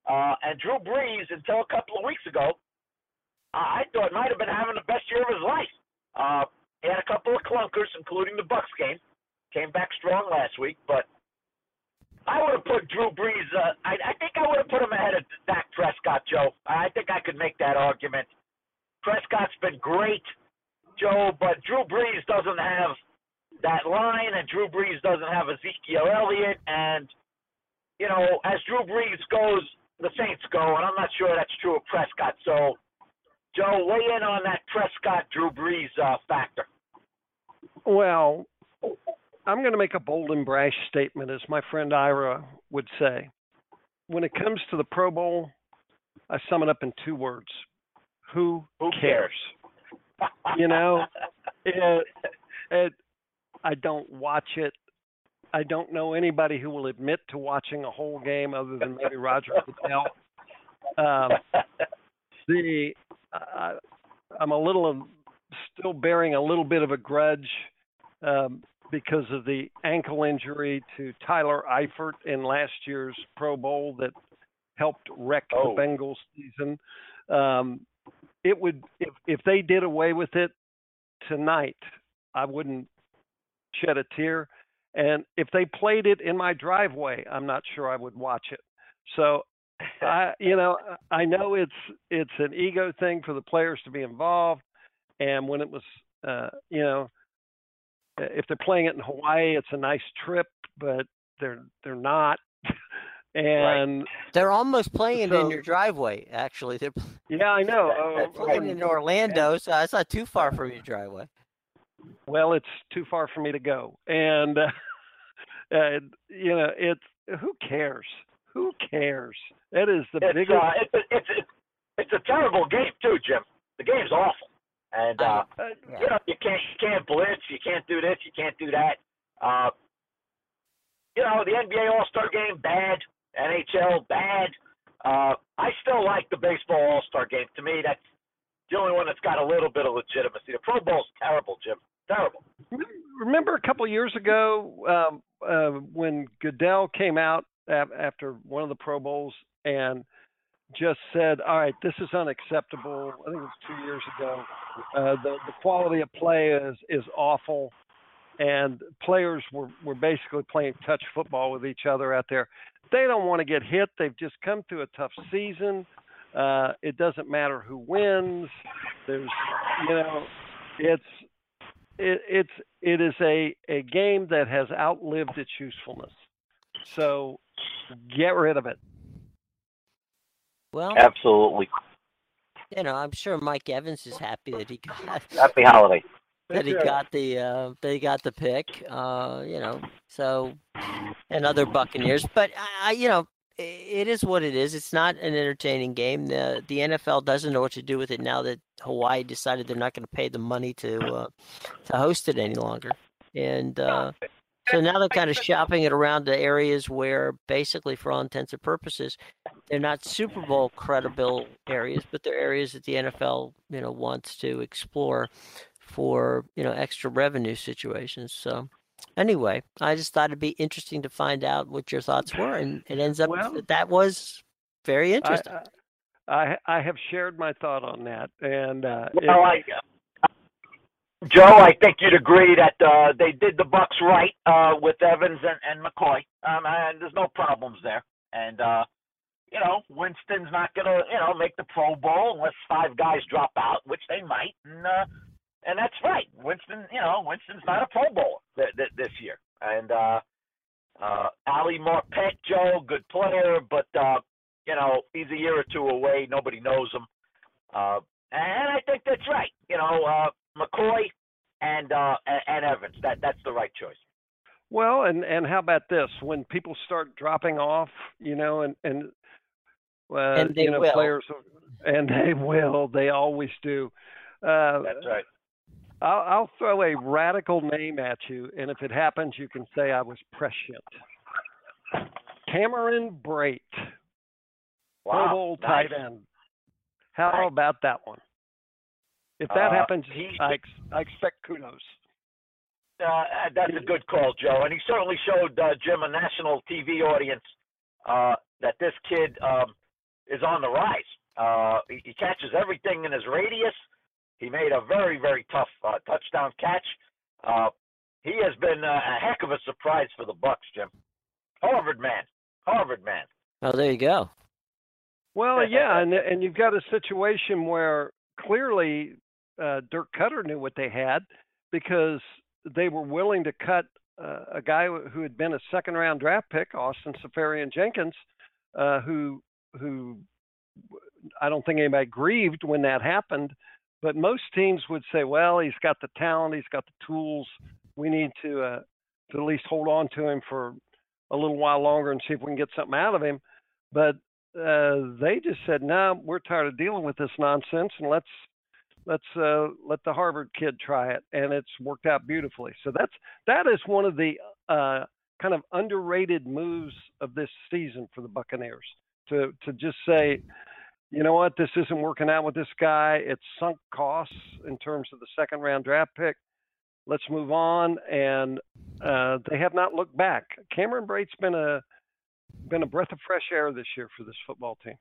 Uh, and Drew Brees, until a couple of weeks ago, I thought might have been having the best year of his life. Uh, he had a couple of clunkers, including the Bucs game. Came back strong last week, but I would have put Drew Brees. Uh, I, I think I would have put him ahead of Dak Prescott, Joe. I think I could make that argument. Prescott's been great, Joe, but Drew Brees doesn't have that line, and Drew Brees doesn't have Ezekiel Elliott. And, you know, as Drew Brees goes, the Saints go, and I'm not sure that's true of Prescott. So, Joe, weigh in on that Prescott-Drew Brees uh, factor. Well, I'm going to make a bold and brash statement, as my friend Ira would say. When it comes to the Pro Bowl, I sum it up in two words. Who, Who cares? cares? You know, it, it, I don't watch it. I don't know anybody who will admit to watching a whole game other than maybe Roger Goodell. Um, the I, I'm a little still bearing a little bit of a grudge um, because of the ankle injury to Tyler Eifert in last year's Pro Bowl that helped wreck oh. the Bengals season. Um, it would if if they did away with it tonight, I wouldn't shed a tear. And if they played it in my driveway, I'm not sure I would watch it. So, I, you know, I know it's it's an ego thing for the players to be involved. And when it was, uh, you know, if they're playing it in Hawaii, it's a nice trip, but they're they're not. And right. They're almost playing so, in your driveway, actually. They're yeah, I know. They're, they're playing right. in Orlando, so it's not too far from your driveway. Well, it's too far for me to go. And, uh, and you know, it's, who cares? Who cares? That is the it's, biggest. Uh, it's, a, it's, a, it's a terrible game, too, Jim. The game's awful. And, uh, uh, yeah. you know, you can't, you can't blitz. You can't do this. You can't do that. Uh, you know, the N B A All-Star game, bad. N H L, bad. Uh, I still like the baseball All-Star game. To me, that's the only one that's got a little bit of legitimacy. The Pro Bowl's terrible, Jim. Terrible. Remember a couple of years ago um, uh, when Goodell came out after one of the Pro Bowls and just said, all right, this is unacceptable. I think it was two years ago. Uh, the, the quality of play is, is awful. And players were, were basically playing touch football with each other out there. They don't want to get hit. They've just come through a tough season. Uh, it doesn't matter who wins. There's, you know, it's, it, it's, it is a, a game that has outlived its usefulness. So get rid of it. Well, absolutely. You know, I'm sure Mike Evans is happy that he got happy holiday that he got the, uh, that he got the pick, uh, you know, so, and other Buccaneers, but I, you know, it is what it is. It's not an entertaining game. The the N F L doesn't know what to do with it now that Hawaii decided they're not going to pay the money to uh, to host it any longer. And uh, so now they're kind of shopping it around to areas where basically, for all intents and purposes, they're not Super Bowl credible areas, but they're areas that the N F L, you know, wants to explore for, you know, extra revenue situations. So. Anyway, I just thought it'd be interesting to find out what your thoughts were, and it ends up well, that was very interesting. I, I I have shared my thought on that, and uh, well, it, I, uh, Joe, I think you'd agree that uh, they did the Bucs right uh, with Evans and, and McCoy, um, and there's no problems there. And uh, you know, Winston's not gonna you know make the Pro Bowl unless five guys drop out, which they might. And, uh, And that's right. Winston, you know, Winston's not a Pro Bowler th- th- this year. And uh, uh, Ali Marpet, Joe, good player, but, uh, you know, he's a year or two away. Nobody knows him. Uh, and I think that's right. You know, uh, McCoy and uh, and Evans, that that's the right choice. Well, and, and how about this? When people start dropping off, you know, and, and, uh, and they you know, will. players, and they will, they always do. Uh, that's right. I'll, I'll throw a radical name at you, and if it happens, you can say I was prescient. Cameron Brate. Wow. Old nice. Tight end. How nice. About that one? If that uh, happens, I, ex- I expect kudos. Uh, that's a good call, Joe. And he certainly showed uh, Jim, a national T V audience, uh, that this kid um, is on the rise. Uh, he, he catches everything in his radius. He made a very, very tough uh, touchdown catch. Uh, he has been uh, a heck of a surprise for the Bucs, Jim. Harvard man. Harvard man. Oh, there you go. Well, yeah, and and you've got a situation where clearly uh, Dirk Cutter knew what they had, because they were willing to cut uh, a guy who had been a second-round draft pick, Austin Seferian-Jenkins, uh, who who I don't think anybody grieved when that happened. But most teams would say, well, he's got the talent, he's got the tools. We need to, uh, to at least hold on to him for a little while longer and see if we can get something out of him. But uh, they just said, no, nah, we're tired of dealing with this nonsense, and let's let's uh, let the Harvard kid try it. And it's worked out beautifully. So that's that is one of the uh, kind of underrated moves of this season for the Buccaneers, to to just say, you know what, this isn't working out with this guy. It's sunk costs in terms of the second round draft pick. Let's move on. And uh, they have not looked back. Cameron Brate's been a been a breath of fresh air this year for this football team.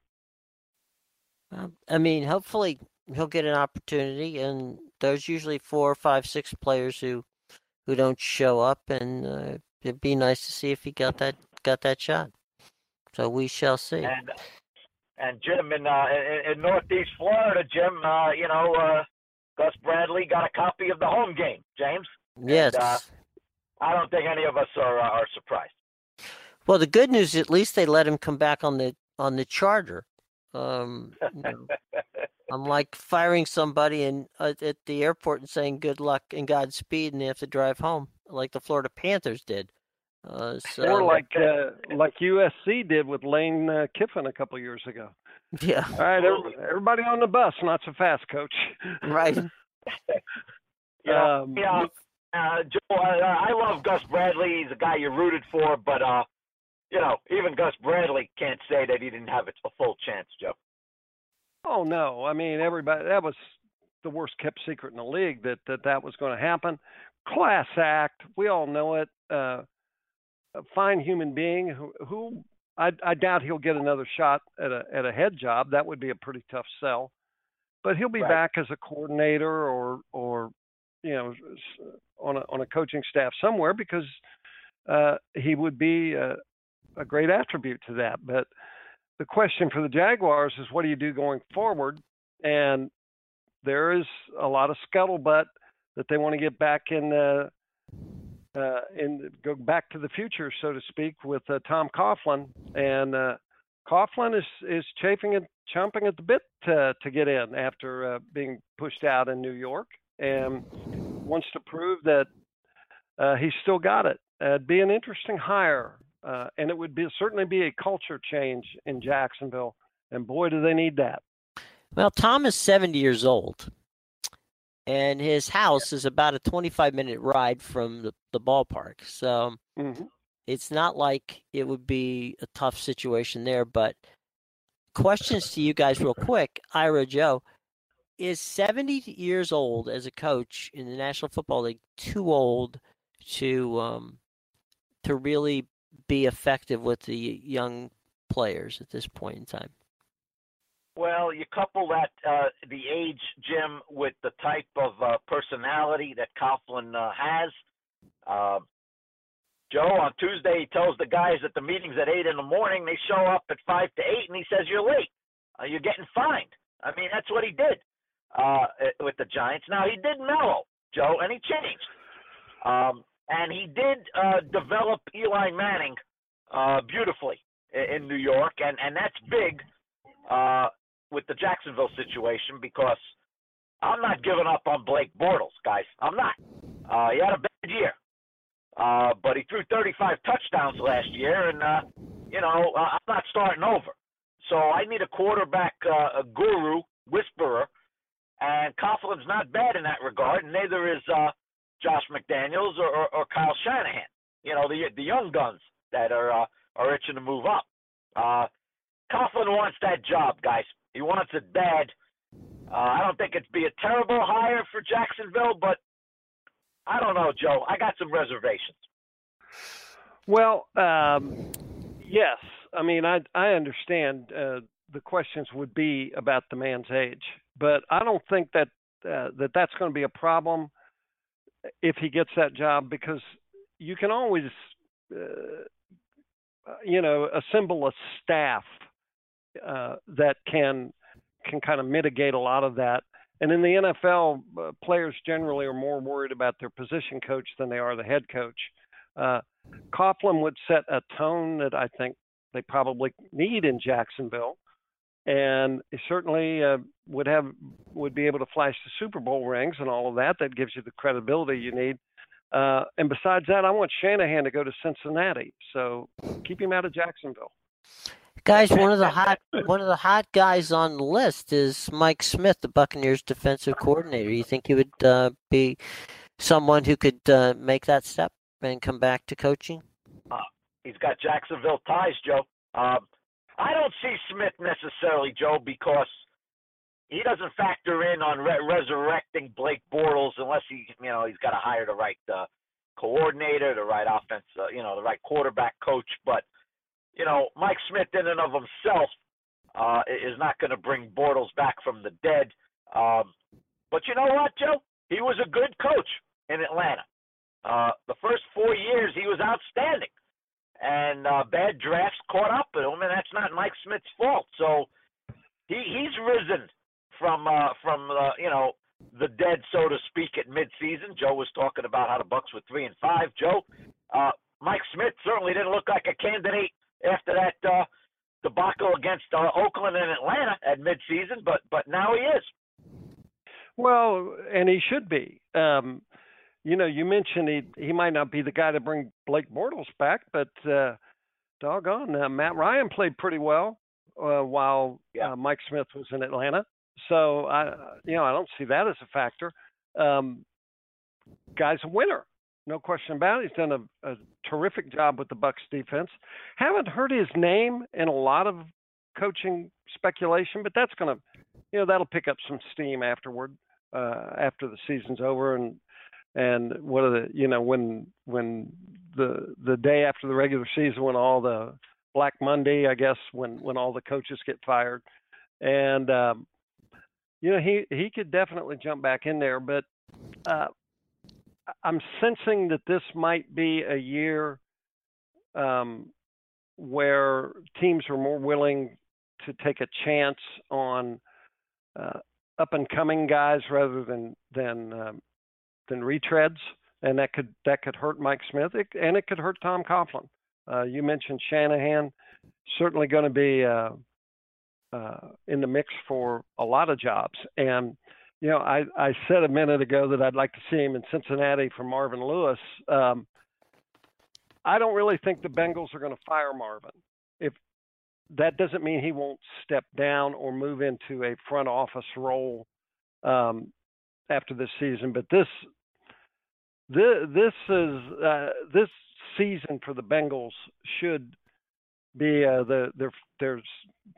Um, I mean, hopefully he'll get an opportunity. And there's usually four, five, six players who who don't show up. And uh, it'd be nice to see if he got that got that shot. So we shall see. And- And Jim, in, uh, in in Northeast Florida, Jim, uh, you know, uh, Gus Bradley got a copy of the home game, James. Yes. And, uh, I don't think any of us are are surprised. Well, the good news, at least they let him come back on the on the charter. Um, you know, I'm like firing somebody in uh, at the airport and saying good luck and Godspeed, and they have to drive home like the Florida Panthers did. Uh, so, or like uh, like U S C did with Lane uh, Kiffin a couple years ago. Yeah. All right, everybody, everybody on the bus, not so fast, Coach. Right. yeah. Um, yeah. Uh, Joe, I, I love Gus Bradley. He's a guy you rooted for, but uh, you know, even Gus Bradley can't say that he didn't have a full chance, Joe. Oh no! I mean, everybody. That was the worst kept secret in the league that that, that was going to happen. Class act. We all know it. Uh, A fine human being who, who I, I doubt he'll get another shot at a at a head job. That would be a pretty tough sell, but he'll be right. back as a coordinator or or you know on a on a coaching staff somewhere, because uh, he would be a, a great attribute to that. But the question for the Jaguars is, what do you do going forward? And there is a lot of scuttlebutt that they want to get back in the. Uh, and go back to the future, so to speak, with uh, Tom Coughlin. And uh, Coughlin is, is chafing and chomping at the bit to, to get in after uh, being pushed out in New York, and wants to prove that uh, he's still got it. Uh, it'd be an interesting hire, uh, and it would be certainly be a culture change in Jacksonville. And boy, do they need that. Well, Tom is seventy years old. And his house is about a twenty-five minute ride from the, the ballpark. So mm-hmm. It's not like it would be a tough situation there. But questions to you guys real quick. Ira, Joe, is seventy years old as a coach in the National Football League too old to um, to really be effective with the young players at this point in time? Well, you couple that uh, the age, Jim, with the type of uh, personality that Coughlin uh, has. Uh, Joe, on Tuesday, he tells the guys at the meeting's at eight in the morning. They show up at five to eight, and he says, you're late. Uh, you're getting fined. I mean, that's what he did uh, with the Giants. Now, he did mellow, Joe, and he changed. Um, and he did uh, develop Eli Manning uh, beautifully in New York, and, and that's big uh with the Jacksonville situation, because I'm not giving up on Blake Bortles, guys. I'm not. Uh, he had a bad year, uh, but he threw thirty-five touchdowns last year, and, uh, you know, uh, I'm not starting over. So I need a quarterback, uh, a guru, whisperer, And Coughlin's not bad in that regard, and neither is uh, Josh McDaniels or, or, or Kyle Shanahan. You know, the the young guns that are uh, are itching to move up. Uh, Coughlin wants that job, guys. He wants it bad. Uh, I don't think it'd be a terrible hire for Jacksonville, but I don't know, Joe. I got some reservations. Well, um, yes. I mean, I I understand uh, the questions would be about the man's age, but I don't think that uh, that that's going to be a problem if he gets that job, because you can always, uh, you know, assemble a staff uh, that can can kind of mitigate a lot of that. And in the N F L, uh, players generally are more worried about their position coach than they are the head coach. Uh, Coughlin would set a tone that I think they probably need in Jacksonville, and certainly uh, would have would be able to flash the Super Bowl rings and all of that. That gives you the credibility you need. Uh, and besides that, I want Shanahan to go to Cincinnati, so keep him out of Jacksonville. Guys, one of the hot one of the hot guys on the list is Mike Smith, the Buccaneers' defensive coordinator. You think he would uh, be someone who could uh, make that step and come back to coaching? Uh, he's got Jacksonville ties, Joe. Uh, I don't see Smith necessarily, Joe, because he doesn't factor in on re- resurrecting Blake Bortles unless he, you know, he's got to hire the right uh, coordinator, the right offense, uh, you know, the right quarterback coach. But you know, Mike Smith in and of himself uh, is not going to bring Bortles back from the dead. Um, but you know what, Joe? He was a good coach in Atlanta. Uh, the first four years, he was outstanding. And uh, bad drafts caught up with him, and that's not Mike Smith's fault. So he he's risen from, uh, from uh, you know, the dead, so to speak, at midseason. Joe was talking about how the Bucs were three and five, Joe. Uh, Mike Smith certainly didn't look like a candidate after that uh, debacle against uh, Oakland and Atlanta at midseason, but but now he is. Well, and he should be. Um, you know, you mentioned he he might not be the guy to bring Blake Bortles back, but uh, doggone, uh, Matt Ryan played pretty well uh, while yeah. uh, Mike Smith was in Atlanta. So I, you know, I don't see that as a factor. Um, guy's a winner. No question about it. He's done a, a terrific job with the Bucs defense. Haven't heard his name in a lot of coaching speculation, but that's going to, you know, that'll pick up some steam afterward, uh, after the season's over, and and what are the, you know, when when the the day after the regular season, when all the Black Monday, I guess, when when all the coaches get fired, and um, you know, he he could definitely jump back in there, but. Uh, I'm sensing that this might be a year um, where teams are more willing to take a chance on uh, up-and-coming guys rather than than um, than retreads, and that could that could hurt Mike Smith, it, and it could hurt Tom Coughlin. Uh, you mentioned Shanahan, certainly going to be uh, uh, in the mix for a lot of jobs, and. You know, I, I said a minute ago that I'd like to see him in Cincinnati for Marvin Lewis. Um, I don't really think the Bengals are going to fire Marvin. If that doesn't mean he won't step down or move into a front office role um, after this season, but this this, this is uh, this season for the Bengals should be uh, the their their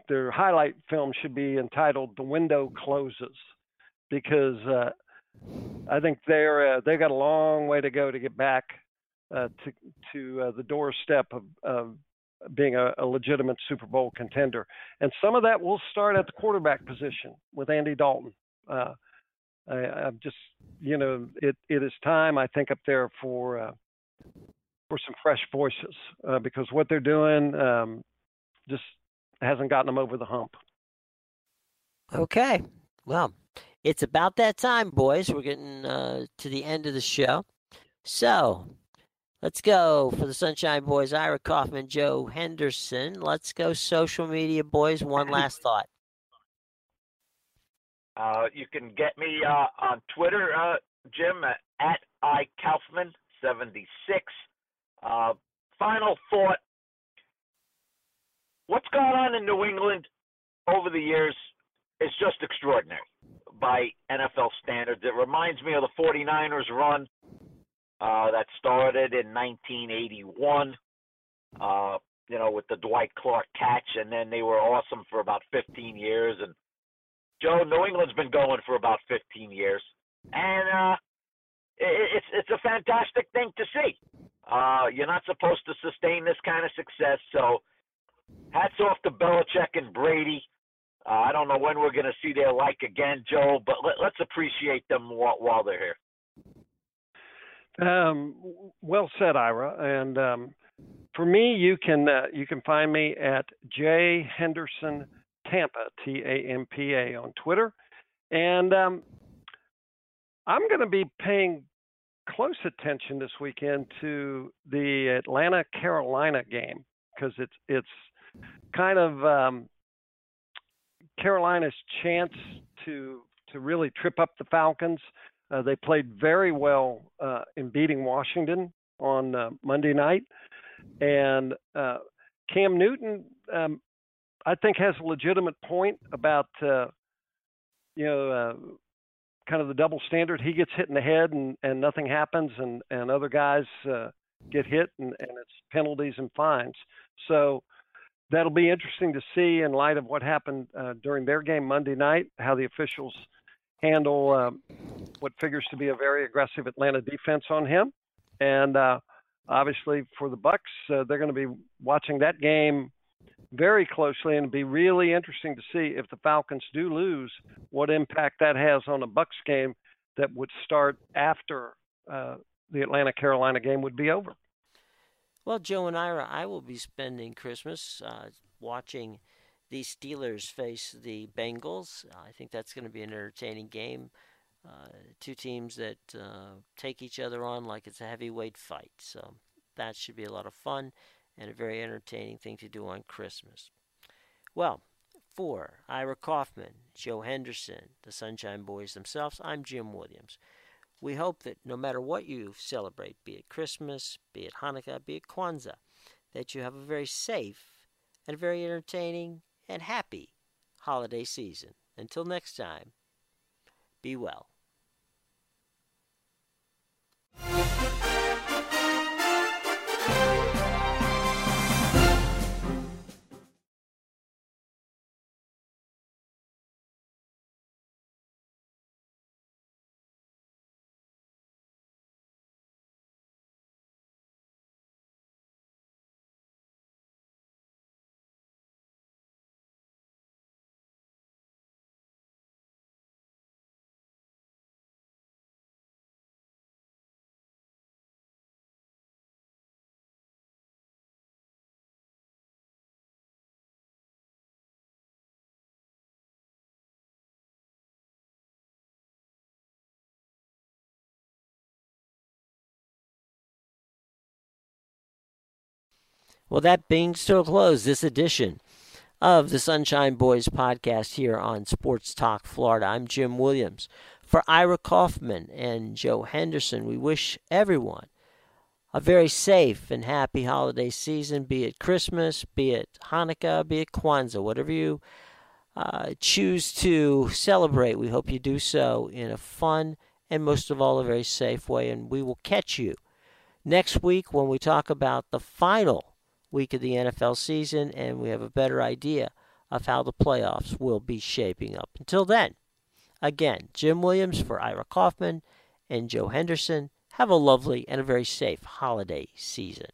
their highlight film should be entitled "The Window Closes." Because uh, I think they're uh, they've got a long way to go to get back uh, to to uh, the doorstep of, of being a, a legitimate Super Bowl contender, and some of that will start at the quarterback position with Andy Dalton. Uh, I, I'm just you know it, it is time I think up there for uh, for some fresh voices uh, because what they're doing um, just hasn't gotten them over the hump. Okay, well. It's about that time, boys. We're getting uh, to the end of the show. So let's go for the Sunshine Boys, Ira Kaufman, Joe Henderson. Let's go social media, boys. One last thought. Uh, you can get me uh, on Twitter, uh, Jim, at, at I Kaufman seventy-six. Uh, final thought. What's gone on in New England over the years is just extraordinary. by N F L standards. It reminds me of the forty-niners run uh, that started in nineteen eighty-one, uh, you know, with the Dwight Clark catch, and then they were awesome for about fifteen years. And, Joe, New England's been going for about fifteen years. And uh, it, it's it's a fantastic thing to see. Uh, you're not supposed to sustain this kind of success, so hats off to Belichick and Brady. Uh, I don't know when we're going to see their like again, Joe, but let, let's appreciate them while, while they're here. Um, well said, Ira. And um, for me, you can uh, you can find me at J Henderson Tampa, T A M P A, on Twitter. And um, I'm going to be paying close attention this weekend to the Atlanta Carolina game, because it's it's kind of um, Carolina's chance to to really trip up the Falcons. Uh, they played very well uh, in beating Washington on uh, Monday night, and uh, Cam Newton, um, I think, has a legitimate point about uh, you know uh, kind of the double standard. He gets hit in the head and, and nothing happens, and and other guys uh, get hit and, and it's penalties and fines. So that'll be interesting to see in light of what happened uh, during their game Monday night, how the officials handle um, what figures to be a very aggressive Atlanta defense on him. And uh, obviously for the Bucs, uh, they're going to be watching that game very closely, and it'll be really interesting to see if the Falcons do lose, what impact that has on a Bucs game that would start after uh, the Atlanta-Carolina game would be over. Well, Joe and Ira, I will be spending Christmas uh, watching the Steelers face the Bengals. I think that's going to be an entertaining game. Uh, two teams that uh, take each other on like it's a heavyweight fight. So that should be a lot of fun and a very entertaining thing to do on Christmas. Well, for Ira Kaufman, Joe Henderson, the Sunshine Boys themselves, I'm Jim Williams. We hope that no matter what you celebrate, be it Christmas, be it Hanukkah, be it Kwanzaa, that you have a very safe and very entertaining and happy holiday season. Until next time, be well. Well, that brings to a close this edition of the Sunshine Boys podcast here on Sports Talk Florida. I'm Jim Williams. For Ira Kaufman and Joe Henderson, we wish everyone a very safe and happy holiday season, be it Christmas, be it Hanukkah, be it Kwanzaa, whatever you uh, choose to celebrate. We hope you do so in a fun and, most of all, a very safe way. And we will catch you next week when we talk about the final week of the N F L season, and we have a better idea of how the playoffs will be shaping up. Until then, again, Jim Williams for Ira Kaufman and Joe Henderson. Have a lovely and a very safe holiday season.